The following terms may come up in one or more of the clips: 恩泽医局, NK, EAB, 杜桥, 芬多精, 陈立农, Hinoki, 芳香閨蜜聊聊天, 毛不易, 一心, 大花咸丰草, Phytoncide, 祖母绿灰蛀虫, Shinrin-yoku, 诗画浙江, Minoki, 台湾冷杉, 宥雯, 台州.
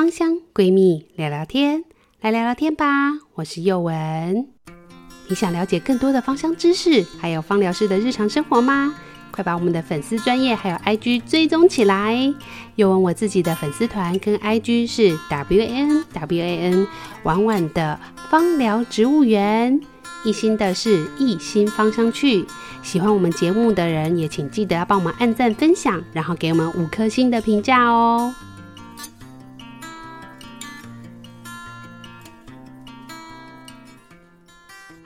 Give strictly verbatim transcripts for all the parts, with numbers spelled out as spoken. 芳香闺蜜聊聊天，来聊聊天吧，我是佑文。你想了解更多的芳香知识，还有芳疗师的日常生活吗？快把我们的粉丝专页还有 I G 追踪起来。佑文我自己的粉丝团跟 I G 是 W A N W A N 婉婉的芳疗植物园，一心的是一心芳香趣。喜欢我们节目的人也请记得要帮我们按赞分享，然后给我们五颗星的评价哦。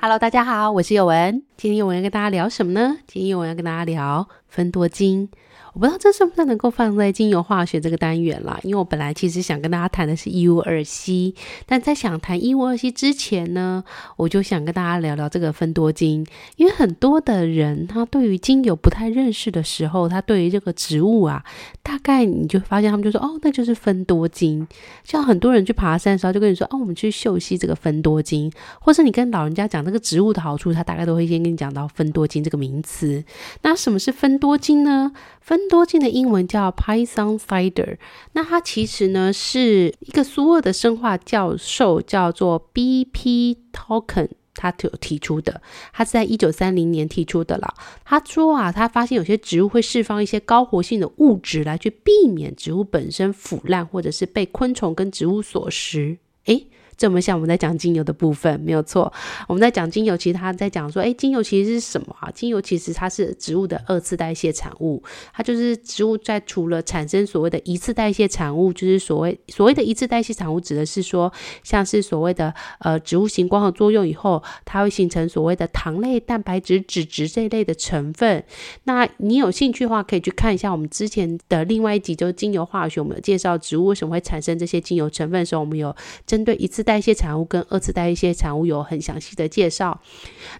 Hello， 大家好，我是佑文。今天佑文要跟大家聊什么呢？今天佑文要跟大家聊芬多精。我不知道这算不算能够放在精油化学这个单元啦，因为我本来其实想跟大家谈的是 E U 二 C， 但在想谈 E U 二 C 之前呢，我就想跟大家聊聊这个芬多精。因为很多的人他对于精油不太认识的时候，他对于这个植物啊，大概你就发现他们就说哦，那就是芬多精。像很多人去爬山的时候就跟你说哦，我们去嗅吸这个芬多精，或是你跟老人家讲这个植物的好处，他大概都会先跟你讲到芬多精这个名词。那什么是芬多精呢？芬多精的英文叫 Phytoncide， 那它其实呢是一个苏俄的生化教授叫做 B P. Tokin他提出的，他是在一九三零年提出的啦。他说啊，他发现有些植物会释放一些高活性的物质来去避免植物本身腐烂或者是被昆虫跟植物所食。诶，这么像我们在讲精油的部分，没有错。我们在讲精油，其实他在讲说，诶，精油其实是什么啊？精油其实它是植物的二次代谢产物，它就是植物在除了产生所谓的一次代谢产物，就是所谓所谓的一次代谢产物指的是说，像是所谓的呃植物行光合作用以后，它会形成所谓的糖类、蛋白质、脂质这一类的成分。那你有兴趣的话，可以去看一下我们之前的另外一集，就是精油化学，我们有介绍植物为什么会产生这些精油成分的时候，我们有针对一次代谢产物跟二次代谢产物有很详细的介绍。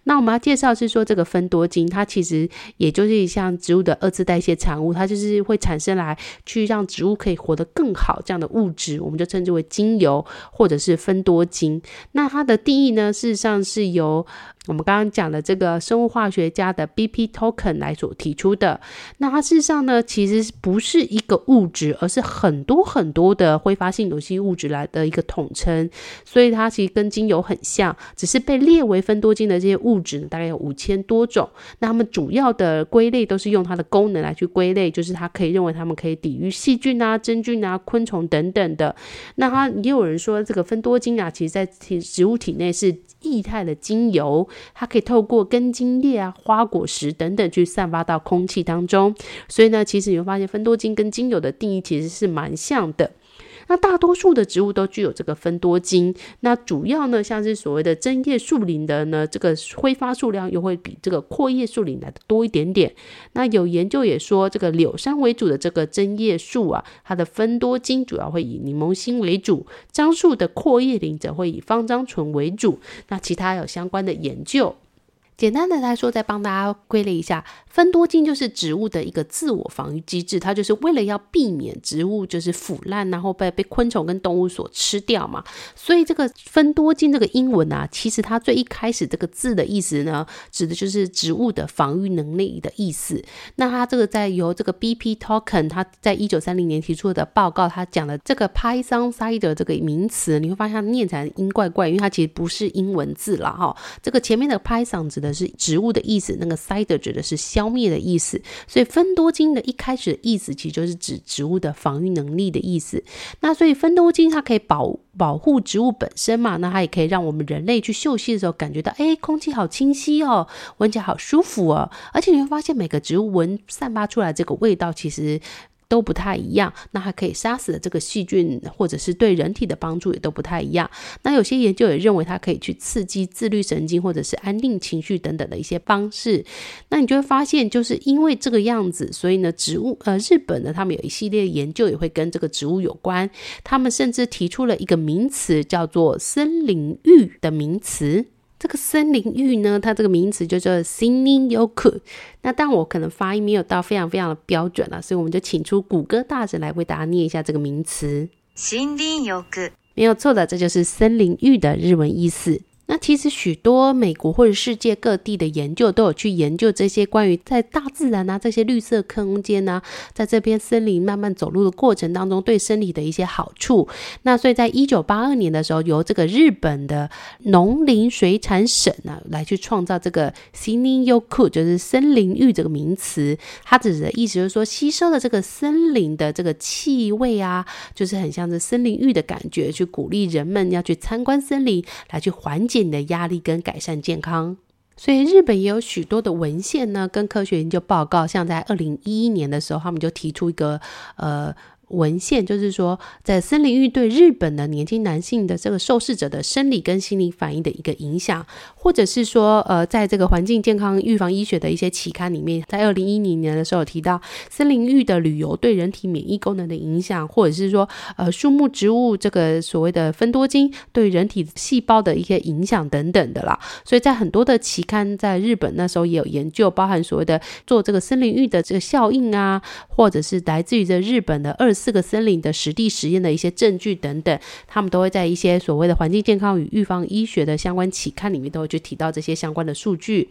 那我们要介绍是说，这个芬多精它其实也就是像植物的二次代谢产物，它就是会产生来去让植物可以活得更好这样的物质，我们就称之为精油或者是芬多精。那它的定义呢，事实上是由我们刚刚讲的这个生物化学家的 B P. Tokin 来所提出的。那它事实上呢，其实不是一个物质，而是很多很多的挥发性有机物质来的一个统称，所以它其实跟精油很像，只是被列为芬多精的这些物质大概有五千多种。那它们主要的归类都是用它的功能来去归类，就是它可以认为它们可以抵御细菌啊、真菌啊、昆虫等等的。那它也有人说，这个芬多精啊，其实在植物体内是液态的精油，它可以透过根茎叶啊、花果实等等去散发到空气当中。所以呢，其实你会发现芬多精跟精油的定义其实是蛮像的。那大多数的植物都具有这个芬多精，那主要呢，像是所谓的针叶树林的呢，这个挥发数量又会比这个阔叶树林来的多一点点。那有研究也说，这个柳杉为主的这个针叶树啊，它的芬多精主要会以柠檬烯为主，樟树的阔叶林则会以芳樟醇为主。那其他有相关的研究。简单的来说，再帮大家归类一下，芬多精就是植物的一个自我防御机制，它就是为了要避免植物就是腐烂，然后被被昆虫跟动物所吃掉嘛。所以这个芬多精这个英文啊，其实它最一开始这个字的意思呢，指的就是植物的防御能力的意思。那它这个在由这个 B P. Tokin 他在一九三零年提出的报告，他讲的这个 Phytoncide 这个名词，你会发现它念起来音怪怪，因为它其实不是英文字啦哈。这个前面的 Python 指的是植物的意思，那个 Cider 指的是消灭的意思，所以芬多精的一开始的意思其实就是指植物的防御能力的意思。那所以芬多精它可以保保护植物本身嘛，那它也可以让我们人类去嗅吸的时候感觉到，哎，空气好清晰哦，闻起来好舒服哦。而且你会发现每个植物闻散发出来这个味道其实都不太一样，那还可以杀死的这个细菌或者是对人体的帮助也都不太一样。那有些研究也认为它可以去刺激自律神经或者是安定情绪等等的一些方式。那你就会发现，就是因为这个样子，所以呢植物呃日本呢他们有一系列研究也会跟这个植物有关，他们甚至提出了一个名词叫做森林浴的名词。这个森林浴呢，它这个名词就叫 Shinrin-yoku。 那但我可能发音没有到非常非常的标准啦，所以我们就请出谷歌大神来为大家念一下这个名词 Shinrin-yoku。 没有错的，这就是森林浴的日文意思。那其实许多美国或者世界各地的研究都有去研究这些关于在大自然啊，这些绿色空间啊，在这边森林慢慢走路的过程当中对身体的一些好处。那所以在一九八二年的时候，由这个日本的农林水产省啊来去创造这个 Shinrin-yoku， 就是森林浴这个名词。它指的意思就是说，吸收了这个森林的这个气味啊，就是很像是森林浴的感觉，去鼓励人们要去参观森林，来去缓解你的压力跟改善健康。所以日本也有许多的文献呢跟科学研究报告，像在二零一一年的时候，他们就提出一个呃文献，就是说在森林浴对日本的年轻男性的这个受试者的生理跟心理反应的一个影响，或者是说呃，在这个环境健康预防医学的一些期刊里面，在二零一零年的时候有提到森林浴的旅游对人体免疫功能的影响，或者是说呃，树木植物这个所谓的芬多精对人体细胞的一些影响等等的啦。所以在很多的期刊在日本那时候也有研究，包含所谓的做这个森林浴的这个效应啊，或者是来自于这日本的二四个森林的实地实验的一些证据等等，他们都会在一些所谓的环境健康与预防医学的相关期刊里面都会去提到这些相关的数据。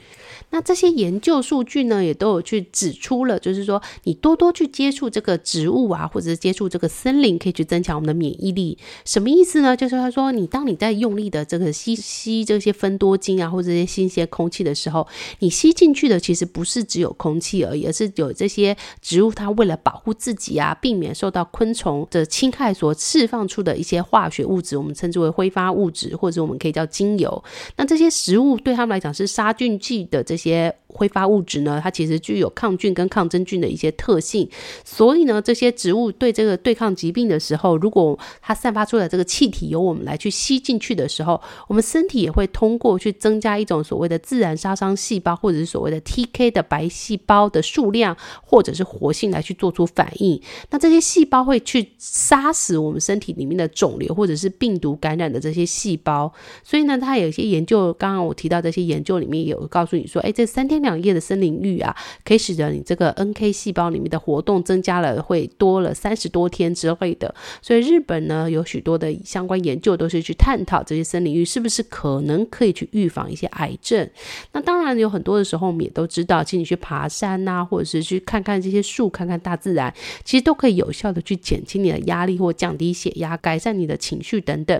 那这些研究数据呢也都有去指出了，就是说你多多去接触这个植物啊，或者是接触这个森林，可以去增强我们的免疫力。什么意思呢？就是他说你当你在用力的这个吸吸这些芬多精啊，或者这些新鲜空气的时候，你吸进去的其实不是只有空气而已，而是有这些植物它为了保护自己啊，避免受到昆虫的侵害所释放出的一些化学物质，我们称之为挥发物质，或者我们可以叫精油。那这些食物对他们来讲是杀菌剂的这些挥发物质呢，它其实具有抗菌跟抗真菌的一些特性，所以呢这些植物对这个对抗疾病的时候，如果它散发出来这个气体由我们来去吸进去的时候，我们身体也会通过去增加一种所谓的自然杀伤细胞，或者是所谓的 T K 的白细胞的数量或者是活性来去做出反应。那这些细胞会去杀死我们身体里面的肿瘤或者是病毒感染的这些细胞。所以呢它有些研究，刚刚我提到这些研究里面也有告诉你说，哎，这三天两夜的森林浴啊，可以使得你这个 N K 细胞里面的活动增加了，会多了三十多天之类的。所以日本呢有许多的相关研究都是去探讨这些森林浴是不是可能可以去预防一些癌症。那当然有很多的时候我们也都知道，请你去爬山啊，或者是去看看这些树，看看大自然，其实都可以有效效的去减轻你的压力，或降低血压，改善你的情绪等等。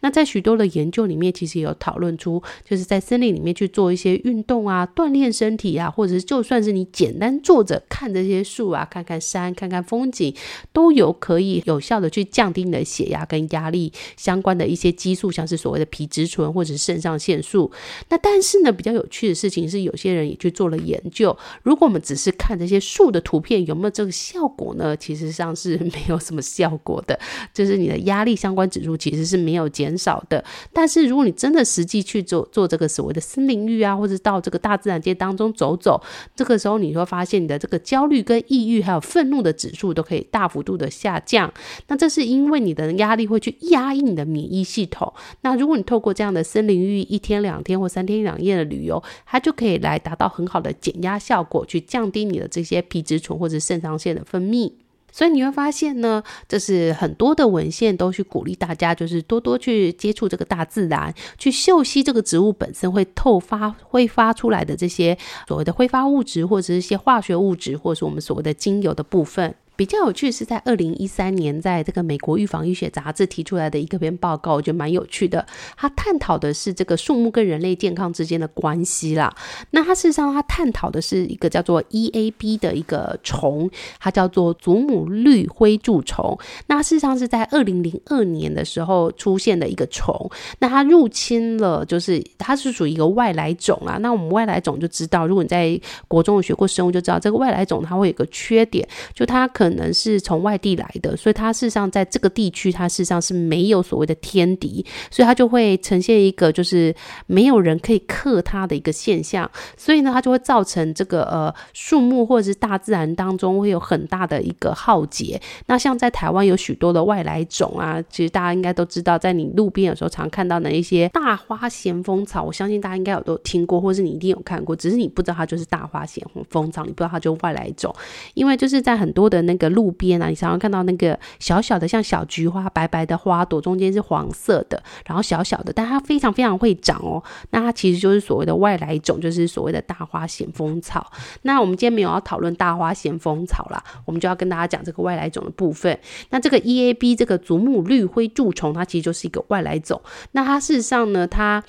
那在许多的研究里面其实也有讨论出，就是在森林里面去做一些运动啊，锻炼身体啊，或者是就算是你简单坐着看这些树啊，看看山，看看风景，都有可以有效的去降低你的血压跟压力相关的一些激素，像是所谓的皮质醇或者是肾上腺素。那但是呢比较有趣的事情是，有些人也去做了研究，如果我们只是看这些树的图片有没有这个效果呢，其实上是没有什么效果的，就是你的压力相关指数其实是没有减少的。但是如果你真的实际去 做, 做这个所谓的森林浴啊，或者到这个大自然界当中走走，这个时候你会发现你的这个焦虑跟抑郁还有愤怒的指数都可以大幅度的下降。那这是因为你的压力会去压抑你的免疫系统。那如果你透过这样的森林浴一天两天或三天两夜的旅游，它就可以来达到很好的减压效果，去降低你的这些皮质醇或者肾上腺的分泌。所以你会发现呢，就是很多的文献都去鼓励大家，就是多多去接触这个大自然，去嗅吸这个植物本身会透发挥发出来的这些所谓的挥发物质，或者是一些化学物质，或者是我们所谓的精油的部分。比较有趣是在二零一三年在这个美国预防医学杂志提出来的一个篇报告，我觉得蛮有趣的。它探讨的是这个树木跟人类健康之间的关系啦。那它事实上它探讨的是一个叫做 E A B 的一个虫，它叫做祖母绿灰蛀虫。那事实上是在二零零二年的时候出现的一个虫。那它入侵了，就是它是属于一个外来种啦。那我们外来种就知道，如果你在国中有学过生物就知道，这个外来种它会有个缺点，就它可能可能是从外地来的，所以它事实上在这个地区它事实上是没有所谓的天敌，所以它就会呈现一个就是没有人可以克它的一个现象。所以呢它就会造成这个呃树木或者是大自然当中会有很大的一个浩劫。那像在台湾有许多的外来种啊，其实大家应该都知道，在你路边有时候常看到的一些大花咸丰草，我相信大家应该有都听过，或是你一定有看过，只是你不知道它就是大花咸丰草，你不知道它就是外来种。因为就是在很多的那个路边啊，你常常看到那个小小的像小菊花白白的花朵，中间是黄色的，然后小小的，但它非常非常会长哦。那它其实就是所谓的外来种，就是所谓的大花咸丰草。那我们今天没有要讨论大花咸丰草啦，我们就要跟大家讲这个外来种的部分。那这个 E A B 这个竹木绿灰蛀虫，它其实就是一个外来种。那它事实上呢，它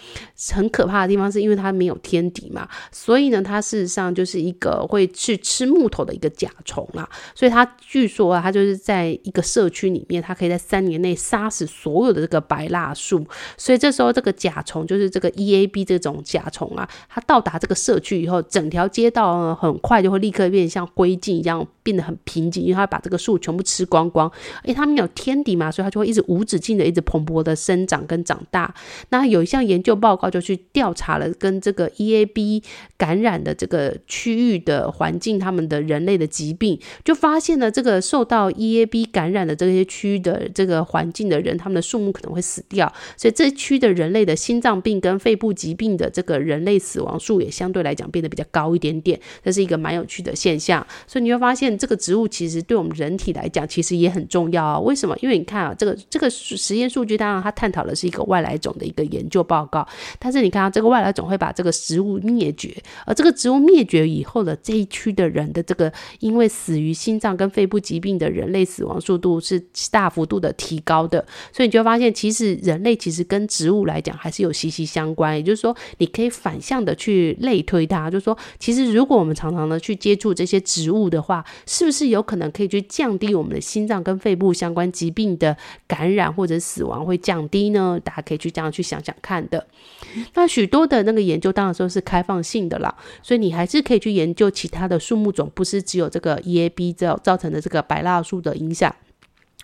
很可怕的地方是因为它没有天敌嘛，所以呢，它事实上就是一个会去吃木头的一个甲虫啦。所以它据说啊，它就是在一个社区里面，它可以在三年内杀死所有的这个白蜡树。所以这时候这个甲虫就是这个 E A B 这种甲虫啊，它到达这个社区以后，整条街道呢很快就会立刻变得像灰烬一样，变得很平静，因为它把这个树全部吃光光。因为它没有天敌嘛，所以它就会一直无止境的一直蓬勃的生长跟长大。那有一项研究报告就去调查了跟这个 E A B 感染的这个区域的环境，他们的人类的疾病，就发现了这个受到 E A B 感染的这些区域的这个环境的人，他们的树木可能会死掉，所以这区的人类的心脏病跟肺部疾病的这个人类死亡数也相对来讲变得比较高一点点，这是一个蛮有趣的现象。所以你会发现这个植物其实对我们人体来讲其实也很重要啊。为什么？因为你看啊，这个这个实验数据当然它探讨的是一个外来种的一个研究报告，但是你看啊，这个外来种会把这个植物灭绝，而这个植物灭绝以后的这一区的人的这个因为死于心脏跟肺部疾病的人类死亡速度是大幅度的提高的。所以你就会发现其实人类其实跟植物来讲还是有息息相关，也就是说你可以反向的去类推它，就是说其实如果我们常常的去接触这些植物的话，是不是有可能可以去降低我们的心脏跟肺部相关疾病的感染或者死亡会降低呢？大家可以去这样去想想看的。那许多的那个研究当然说是开放性的啦，所以你还是可以去研究其他的树木种，不是只有这个 E A B 造成的这个白蜡树的影响，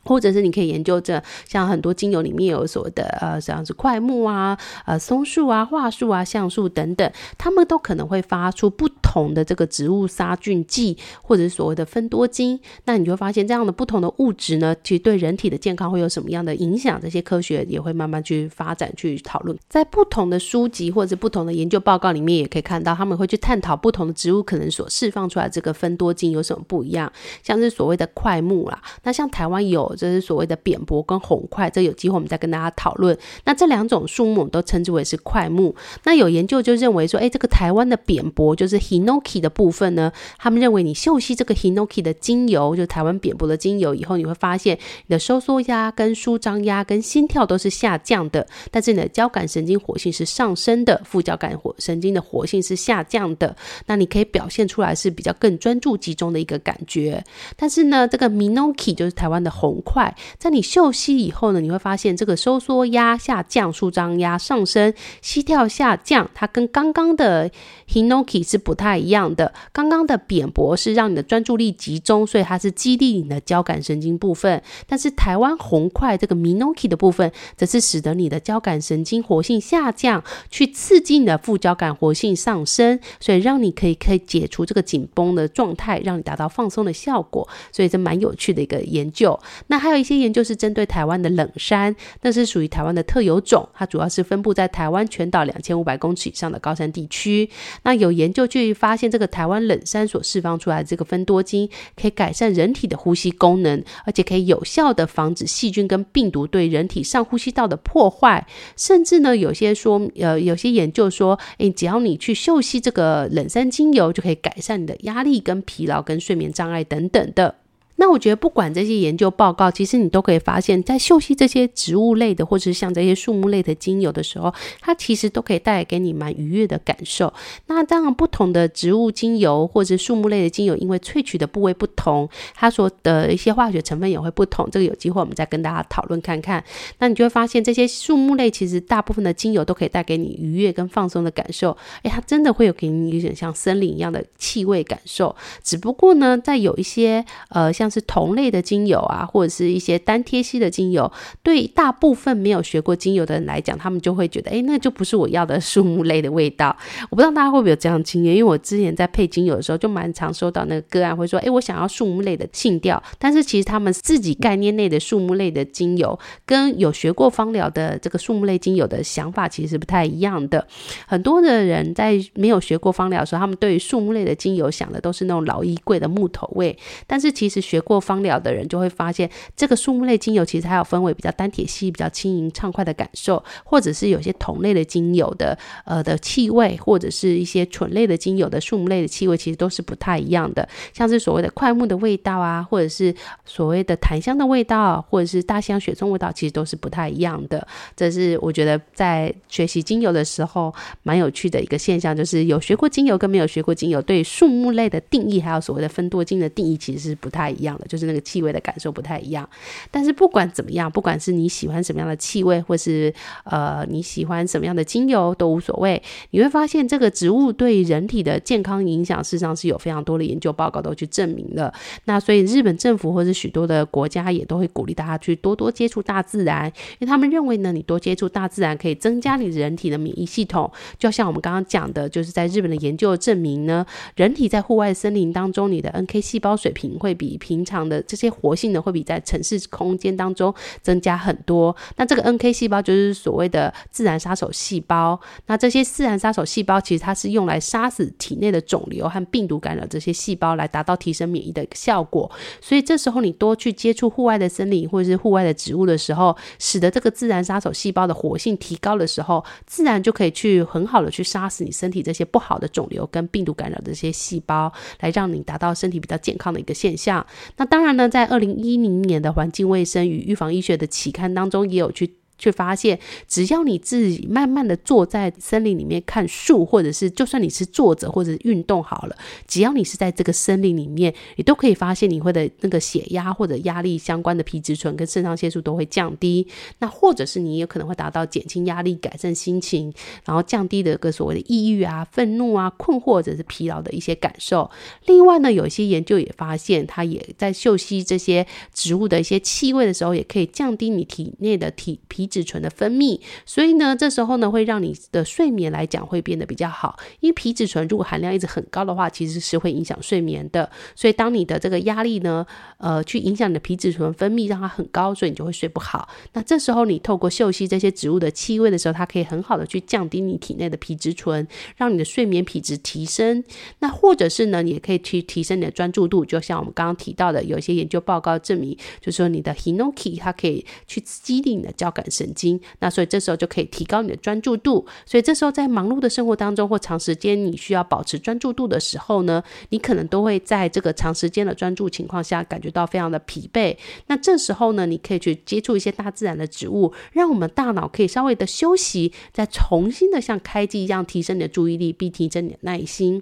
或者是你可以研究这像很多精油里面有所谓的呃像是檜木啊、呃松树啊、桦树啊、橡树等等，它们都可能会发出不同的这个植物杀菌剂或者是所谓的芬多精。那你就会发现这样的不同的物质呢，其实对人体的健康会有什么样的影响，这些科学也会慢慢去发展去讨论。在不同的书籍或者是不同的研究报告里面也可以看到，他们会去探讨不同的植物可能所释放出来这个芬多精有什么不一样，像是所谓的檜木啦，那像台湾有这是所谓的扁柏跟红檜，这有机会我们再跟大家讨论。那这两种树木我们都称之为是檜木。那有研究就认为说，哎，这个台湾的扁柏就是 Hinoki 的部分呢，他们认为你嗅吸这个 Hinoki 的精油，就是台湾扁柏的精油以后，你会发现你的收缩压跟舒张压跟心跳都是下降的，但是你的交感神经活性是上升的，副交感神经的活性是下降的。那你可以表现出来是比较更专注集中的一个感觉。但是呢，这个 Minoki 就是台湾的红快，在你嗅吸以后呢，你会发现这个收缩压下降，舒张压上升，膝跳下降，它跟刚刚的 Hinoki 是不太一样的。刚刚的扁柏是让你的专注力集中，所以它是激励你的交感神经部分，但是台湾红快这个 Minoki 的部分，则是使得你的交感神经活性下降，去刺激你的副交感活性上升，所以让你可以可以解除这个紧绷的状态，让你达到放松的效果。所以这蛮有趣的一个研究。那那还有一些研究是针对台湾的冷杉，那是属于台湾的特有种，它主要是分布在台湾全岛两千五百公尺以上的高山地区。那有研究去发现，这个台湾冷杉所释放出来的这个芬多精，可以改善人体的呼吸功能，而且可以有效的防止细菌跟病毒对人体上呼吸道的破坏。甚至呢，有些说，呃，有些研究说，诶，只要你去嗅吸这个冷杉精油，就可以改善你的压力跟疲劳跟睡眠障碍等等的。那我觉得不管这些研究报告，其实你都可以发现，在嗅吸这些植物类的或是像这些树木类的精油的时候，它其实都可以带来给你蛮愉悦的感受。那当然不同的植物精油或者树木类的精油，因为萃取的部位不同，它所的一些化学成分也会不同，这个有机会我们再跟大家讨论看看。那你就会发现这些树木类其实大部分的精油都可以带给你愉悦跟放松的感受，诶，它真的会有给你有点像森林一样的气味感受。只不过呢，在有一些呃像像是同类的精油啊，或者是一些单萜烯的精油，对大部分没有学过精油的人来讲，他们就会觉得，哎，那就不是我要的树木类的味道。我不知道大家会不会有这样的经验，因为我之前在配精油的时候，就蛮常收到那个个案会说，哎，我想要树木类的性调，但是其实他们自己概念内的树木类的精油，跟有学过芳疗的这个树木类精油的想法其实是不太一样的。很多的人在没有学过芳疗的时候，他们对于树木类的精油想的都是那种老衣柜的木头味，但是其实学学过芳疗的人就会发现，这个树木类精油其实还有分为比较单铁烯、比较轻盈畅快的感受，或者是有些酮类的精油的呃的气味，或者是一些醇类的精油的树木类的气味，其实都是不太一样的，像是所谓的快木的味道啊，或者是所谓的檀香的味道，或者是大西洋雪松味道，其实都是不太一样的。这是我觉得在学习精油的时候蛮有趣的一个现象，就是有学过精油跟没有学过精油对树木类的定义还有所谓的芬多精的定义其实是不太一样的，就是那个气味的感受不太一样。但是不管怎么样，不管是你喜欢什么样的气味，或是呃你喜欢什么样的精油都无所谓，你会发现这个植物对人体的健康影响事实上是有非常多的研究报告都去证明了。那所以日本政府或是许多的国家也都会鼓励大家去多多接触大自然，因为他们认为呢，你多接触大自然可以增加你人体的免疫系统。就像我们刚刚讲的，就是在日本的研究证明呢，人体在户外森林当中，你的 N K 细胞水平会比平常的这些活性的会比在城市空间当中增加很多。那这个 N K 细胞就是所谓的自然杀手细胞，那这些自然杀手细胞其实它是用来杀死体内的肿瘤和病毒感染这些细胞，来达到提升免疫的效果。所以这时候你多去接触户外的森林或者是户外的植物的时候，使得这个自然杀手细胞的活性提高的时候，自然就可以去很好的去杀死你身体这些不好的肿瘤跟病毒感染的这些细胞，来让你达到身体比较健康的一个现象。那当然呢，在二零一零年的环境卫生与预防医学的期刊当中也有去却发现，只要你自己慢慢的坐在森林里面看树，或者是就算你是坐着或者运动好了，只要你是在这个森林里面，你都可以发现你会的那个血压或者压力相关的皮质醇跟肾上腺素都会降低。那或者是你也可能会达到减轻压力、改善心情，然后降低的个所谓的抑郁啊、愤怒啊、困惑或者是疲劳的一些感受。另外呢，有一些研究也发现，它也在嗅吸这些植物的一些气味的时候，也可以降低你体内的体皮皮质醇的分泌，所以呢，这时候呢，会让你的睡眠来讲会变得比较好。因为皮质醇如果含量一直很高的话，其实是会影响睡眠的。所以当你的这个压力呢，呃，去影响你的皮质醇分泌，让它很高，所以你就会睡不好。那这时候你透过嗅吸这些植物的气味的时候，它可以很好的去降低你体内的皮质醇，让你的睡眠品质提升。那或者是呢，你也可以去提升你的专注度，就像我们刚刚提到的，有一些研究报告证明，就是说你的 Hinoki 它可以去激励你的交感神经，那所以这时候就可以提高你的专注度。所以这时候在忙碌的生活当中，或长时间你需要保持专注度的时候呢，你可能都会在这个长时间的专注情况下感觉到非常的疲惫。那这时候呢，你可以去接触一些大自然的植物，让我们大脑可以稍微的休息，再重新的像开机一样提升你的注意力，并提升你的耐心。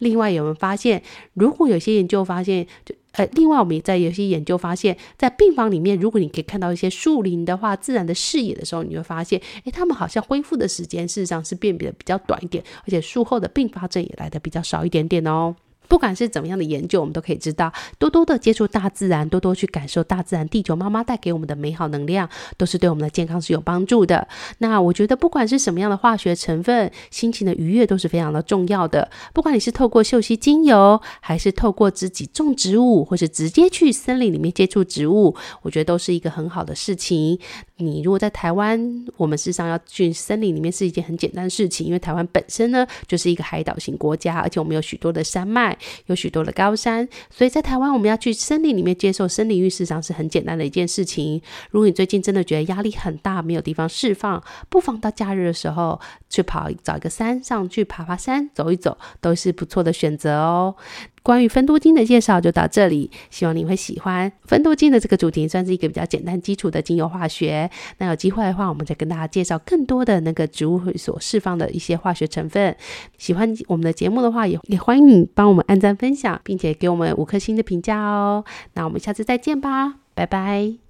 另外有没有发现，如果有些研究发现就呃，另外我们也在有些研究发现，在病房里面，如果你可以看到一些树林的话，自然的视野的时候，你会发现诶，他们好像恢复的时间事实上是变得比较短一点，而且术后的并发症也来得比较少一点点哦。不管是怎么样的研究，我们都可以知道，多多的接触大自然，多多去感受大自然地球妈妈带给我们的美好能量，都是对我们的健康是有帮助的。那我觉得不管是什么样的化学成分，心情的愉悦都是非常的重要的。不管你是透过嗅吸精油，还是透过自己种植物，或是直接去森林里面接触植物，我觉得都是一个很好的事情。你如果在台湾，我们事实上要去森林里面是一件很简单的事情，因为台湾本身呢就是一个海岛型国家，而且我们有许多的山脉，有许多的高山，所以在台湾我们要去森林里面接受森林浴，事实上是很简单的一件事情。如果你最近真的觉得压力很大，没有地方释放，不妨到假日的时候去跑找一个山上去爬爬山，走一走，都是不错的选择哦。关于芬多精的介绍就到这里，希望你会喜欢。芬多精的这个主题算是一个比较简单基础的精油化学，那有机会的话我们再跟大家介绍更多的那个植物所释放的一些化学成分。喜欢我们的节目的话，也也欢迎你帮我们按赞分享，并且给我们五颗星的评价哦。那我们下次再见吧，拜拜。